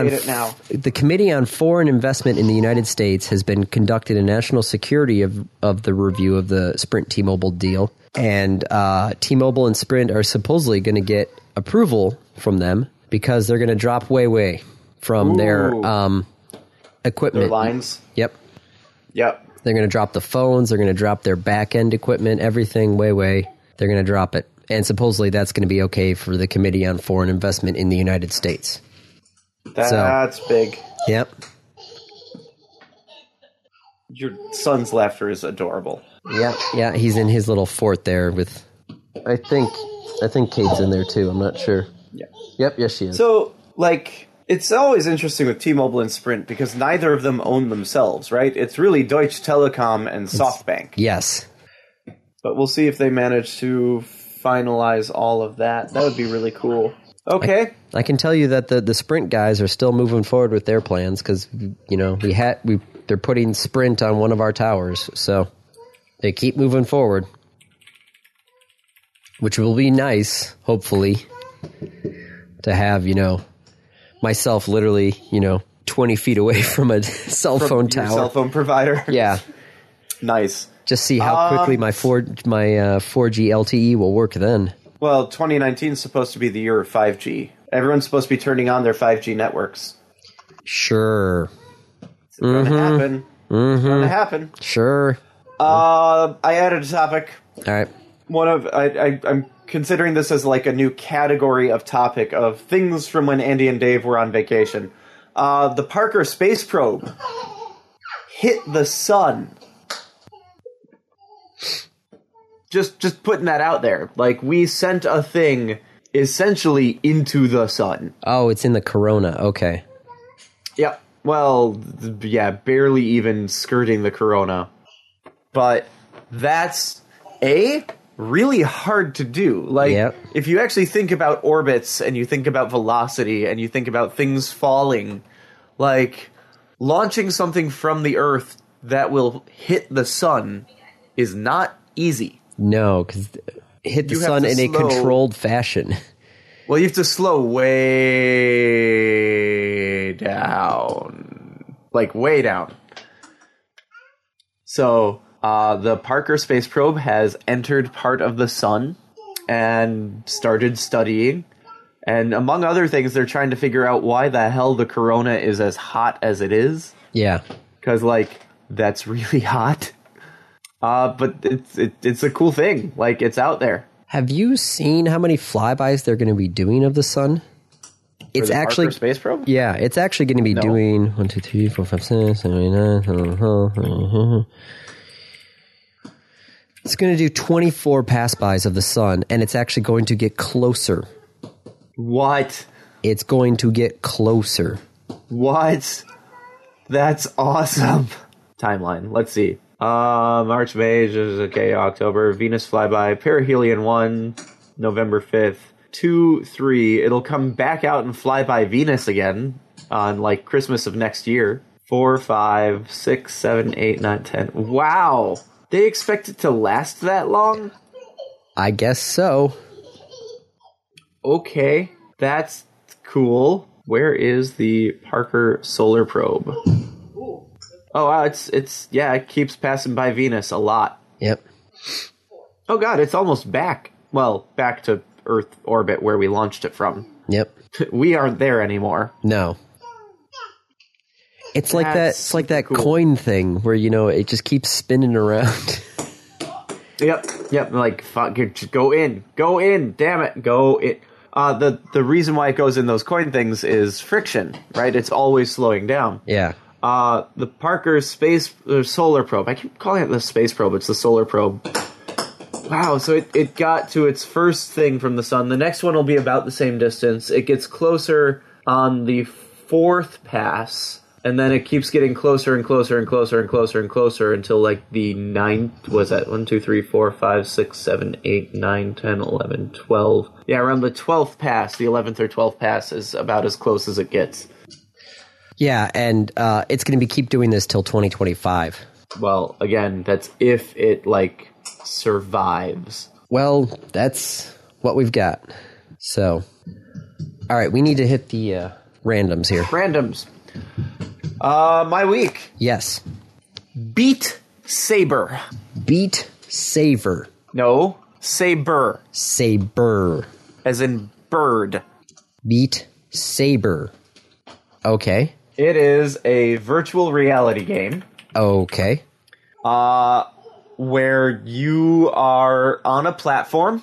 on Foreign Investment in the United States has been conducting a national security of the review of the Sprint-T-Mobile deal. And T-Mobile and Sprint are supposedly going to get approval from them because they're going to drop way from their equipment. Their lines? Yep. They're going to drop the phones. They're going to drop their back-end equipment, everything way. They're going to drop it. And supposedly that's going to be okay for the Committee on Foreign Investment in the United States. That's big. Yep. Your son's laughter is adorable. Yeah, he's in his little fort there with... I think Kate's in there too, I'm not sure. Yeah. Yep, yes she is. So, like, it's always interesting with T-Mobile and Sprint because neither of them own themselves, right? It's really Deutsche Telekom and SoftBank. Yes. But we'll see if they manage to finalize all of that. That would be really cool. Okay. I can tell you that the Sprint guys are still moving forward with their plans because, you know, they're putting Sprint on one of our towers, so... They keep moving forward, which will be nice, hopefully, to have, you know, myself literally, you know, 20 feet away from a cell phone tower. Cell phone provider. Yeah. Nice. Just see how quickly my 4G LTE will work then. Well, 2019 is supposed to be the year of 5G. Everyone's supposed to be turning on their 5G networks. Sure. It's going to happen. It's going to happen. Sure. I added a topic. All right. I'm considering this as like a new category of topic of things from when Andy and Dave were on vacation. The Parker Space Probe hit the sun. Just putting that out there. Like, we sent a thing essentially into the sun. Oh, it's in the corona. Okay. Yeah. Well, yeah, barely even skirting the corona. But that's, really hard to do. Like, If you actually think about orbits and you think about velocity and you think about things falling, like, launching something from the Earth that will hit the sun is not easy. No, because hit the sun in a controlled fashion. Well, you have to slow way down. Like, way down. So... the Parker Space Probe has entered part of the sun and started studying And among other things, they're trying to figure out why the hell the Corona is as hot as it is. Yeah. Because, like, that's really hot. But it's a cool thing. Like, it's out there. Have you seen how many flybys they're going to be doing of the sun? It's the actually Parker Space Probe? Yeah, it's actually going to be doing 1, 2, 3, 4, 5, 6, 7, 8, 9. It's going to do 24 pass-bys of the sun, and it's actually going to get closer. What? It's going to get closer. What? That's awesome. Timeline. Let's see. March, May, okay, October, Venus flyby, perihelion 1, November 5th, 2, 3. It'll come back out and fly by Venus again on, like, Christmas of next year. 4, 5, 6, 7, 8, 9, 10. Wow. They expect it to last that long? I guess so. Okay, that's cool. Where is the Parker Solar Probe? Oh, wow, yeah, it keeps passing by Venus a lot. Yep. Oh, God, it's almost back. Well, back to Earth orbit where we launched it from. Yep. We aren't there anymore. No. It's like that. It's like that cool coin thing where, you know, it just keeps spinning around. Yep. Yep. Like, fuck, just go in. Go in. Damn it. Go in. The reason why it goes in those coin things is friction, right? It's always slowing down. Yeah. The Parker Solar Probe. I keep calling it the Space Probe. It's the Solar Probe. Wow. So it got to its first thing from the sun. The next one will be about the same distance. It gets closer on the fourth pass, and then it keeps getting closer and closer and closer and closer and closer until, like, the 9th, was that 1, 2, 3, 4, 5, 6, 7, 8, 9, 10, 11, 12. Yeah, around the 12th pass, the 11th or 12th pass is about as close as it gets. Yeah, and it's going to keep doing this till 2025. Well, again, that's if it, like, survives. Well, that's what we've got. So, all right, we need to hit the randoms here. Randoms. My week. Yes. Beat Saber. Beat Saber. No. Saber. Saber. As in bird. Beat Saber. Okay. It is a virtual reality game. Okay. Where you are on a platform,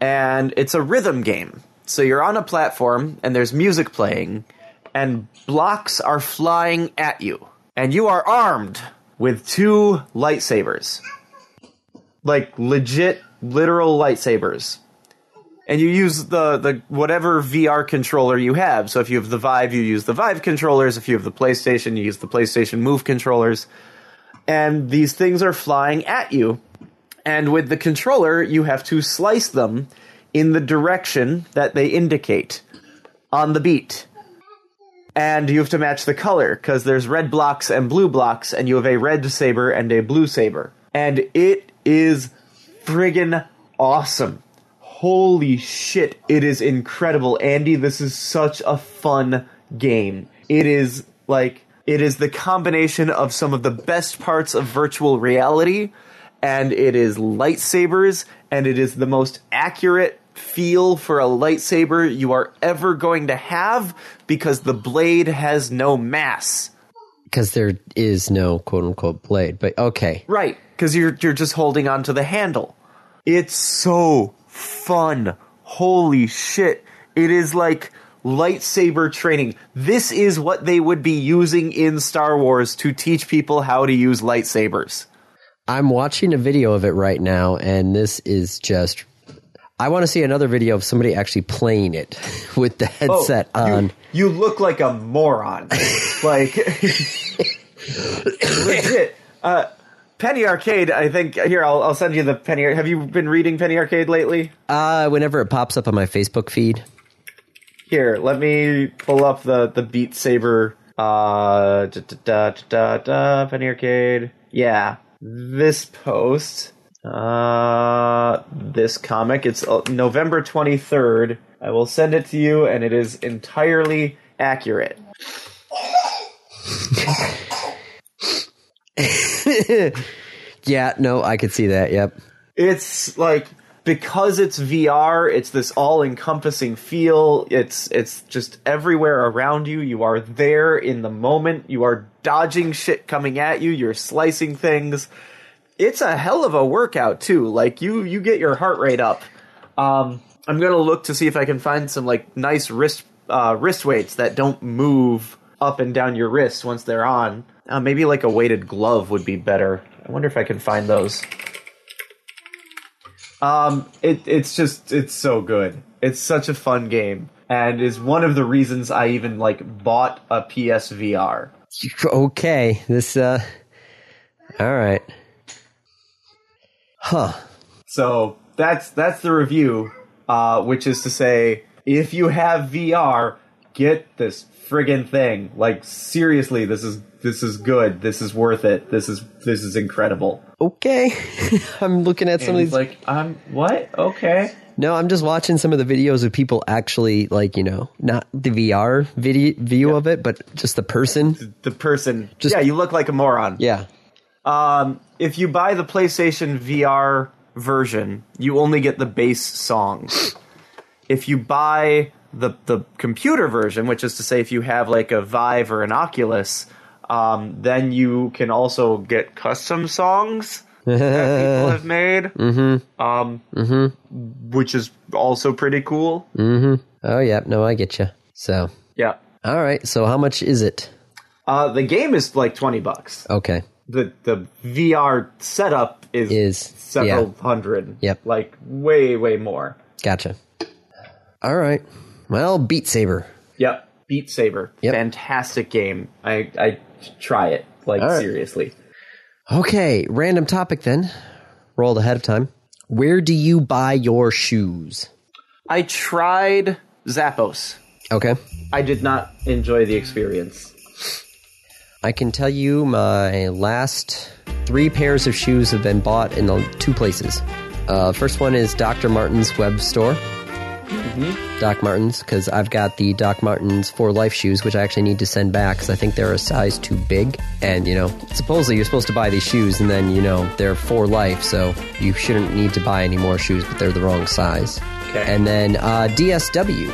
and it's a rhythm game. So you're on a platform, and there's music playing, and blocks are flying at you. And you are armed with two lightsabers. Like, legit, literal lightsabers. And you use the whatever VR controller you have. So if you have the Vive, you use the Vive controllers. If you have the PlayStation, you use the PlayStation Move controllers. And these things are flying at you. And with the controller, you have to slice them in the direction that they indicate on the beat. And you have to match the color, because there's red blocks and blue blocks, and you have a red saber and a blue saber. And it is friggin' awesome. Holy shit, it is incredible. Andy, this is such a fun game. It is, like, it is the combination of some of the best parts of virtual reality, and it is lightsabers, and it is the most accurate feel for a lightsaber you are ever going to have, because the blade has no mass, because there is no quote-unquote blade. But okay, right, because you're just holding on to the handle. It's so fun. Holy shit, it is like lightsaber training. This is what they would be using in Star Wars to teach people how to use lightsabers. I'm watching a video of it right now, and this is just, I want to see another video of somebody actually playing it with the headset on. You look like a moron. Like, legit. Penny Arcade, I think. Here, I'll send you the Penny Arcade. Have you been reading Penny Arcade lately? Whenever it pops up on my Facebook feed. Here, let me pull up the Beat Saber. Penny Arcade. Yeah, this post. This comic, it's November 23rd. I will send it to you, and it is entirely accurate. Yeah, no, I could see that, yep. It's like, because it's VR, it's this all-encompassing feel. It's just everywhere around you. You are there in the moment. You are dodging shit coming at you. You're slicing things. It's a hell of a workout, too. Like, you get your heart rate up. I'm going to look to see if I can find some, like, nice wrist weights that don't move up and down your wrists once they're on. Maybe, like, a weighted glove would be better. I wonder if I can find those. It's so good. It's such a fun game, and is one of the reasons I even, like, bought a PSVR. Okay, this, all right. Huh. So, that's the review, which is to say, if you have VR, get this friggin' thing. Like, seriously, this is good. This is worth it. This is incredible. Okay. I'm looking at some of these. Like, what? Okay. No, I'm just watching some of the videos of people actually, like, you know, not the VR view of it, but just the person. The person. Just, yeah, you look like a moron. Yeah. If you buy the PlayStation VR version, you only get the bass songs. If you buy the computer version, which is to say if you have, like, a Vive or an Oculus, then you can also get custom songs that people have made, which is also pretty cool. Mm-hmm. Oh, yeah. No, I get you. So, yeah. All right. So how much is it? The game is like $20. Okay. The VR setup is several hundred. Yep. Like, way, way more. Gotcha. All right. Well, Beat Saber. Yep. Beat Saber. Yep. Fantastic game. I try it. Like, right. Seriously. Okay. Random topic then. Rolled ahead of time. Where do you buy your shoes? I tried Zappos. Okay. I did not enjoy the experience. I can tell you my last 3 pairs of shoes have been bought in 2 places. First one is Dr. Martens web store. Mm-hmm. Doc Martens, because I've got the Doc Martens For Life shoes, which I actually need to send back because I think they're a size too big. And, you know, supposedly you're supposed to buy these shoes and then, you know, they're for life, so you shouldn't need to buy any more shoes, but they're the wrong size. Okay. And then DSW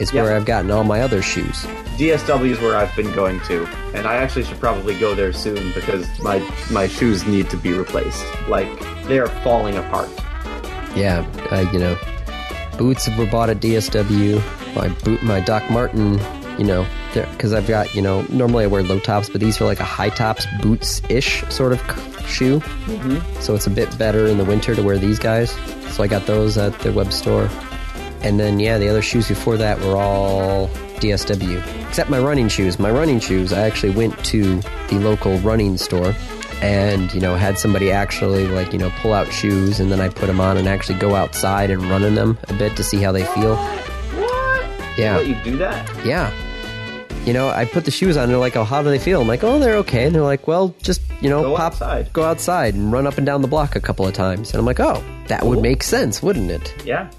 is where I've gotten all my other shoes. DSW is where I've been going to, and I actually should probably go there soon because my shoes need to be replaced. Like, they're falling apart. Yeah, you know, boots were bought at DSW. My Doc Marten, you know, because I've got, you know, normally I wear low tops, but these are like a high tops boots-ish sort of shoe. Mm-hmm. So it's a bit better in the winter to wear these guys. So I got those at the web store. And then, yeah, the other shoes before that were all DSW. Except my running shoes. My running shoes, I actually went to the local running store and, you know, had somebody actually, like, you know, pull out shoes, and then I put them on and actually go outside and run in them a bit to see how they feel. What? Yeah. What, you do that? Yeah. You know, I put the shoes on, and they're like, oh, how do they feel? I'm like, oh, they're okay. And they're like, well, just, you know, go outside and run up and down the block a couple of times. And I'm like, oh, that would make sense, wouldn't it? Yeah.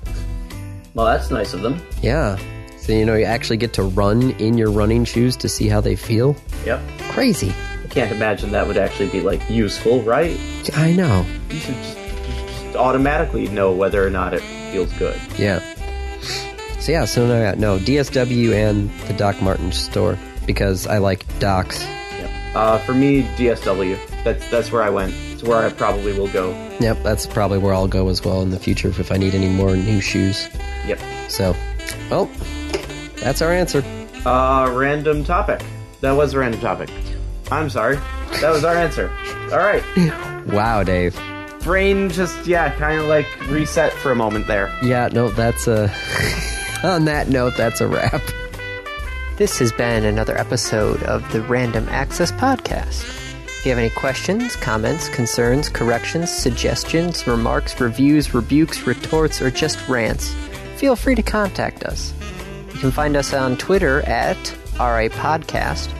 Well, that's nice of them. Yeah. So, you know, you actually get to run in your running shoes to see how they feel. Yep. Crazy. Can't imagine that would actually be, like, useful, right? I know. You should just automatically know whether or not it feels good. Yeah. So, yeah, no, DSW and the Doc Martens store, because I like Docs. Yep. For me, DSW. That's where I went. It's where I probably will go. Yep, that's probably where I'll go as well in the future if I need any more new shoes. Yep. So, well, that's our answer. Random topic. That was a random topic. I'm sorry. That was our answer. All right. Wow, Dave. Brain just, kind of like reset for a moment there. Yeah, no, that's a... on that note, that's a wrap. This has been another episode of the Random Access Podcast. If you have any questions, comments, concerns, corrections, suggestions, remarks, reviews, rebukes, retorts, or just rants, feel free to contact us. You can find us on Twitter at RAPodcast.net.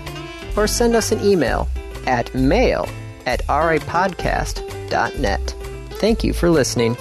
Or send us an email at mail@rapodcast.net. Thank you for listening.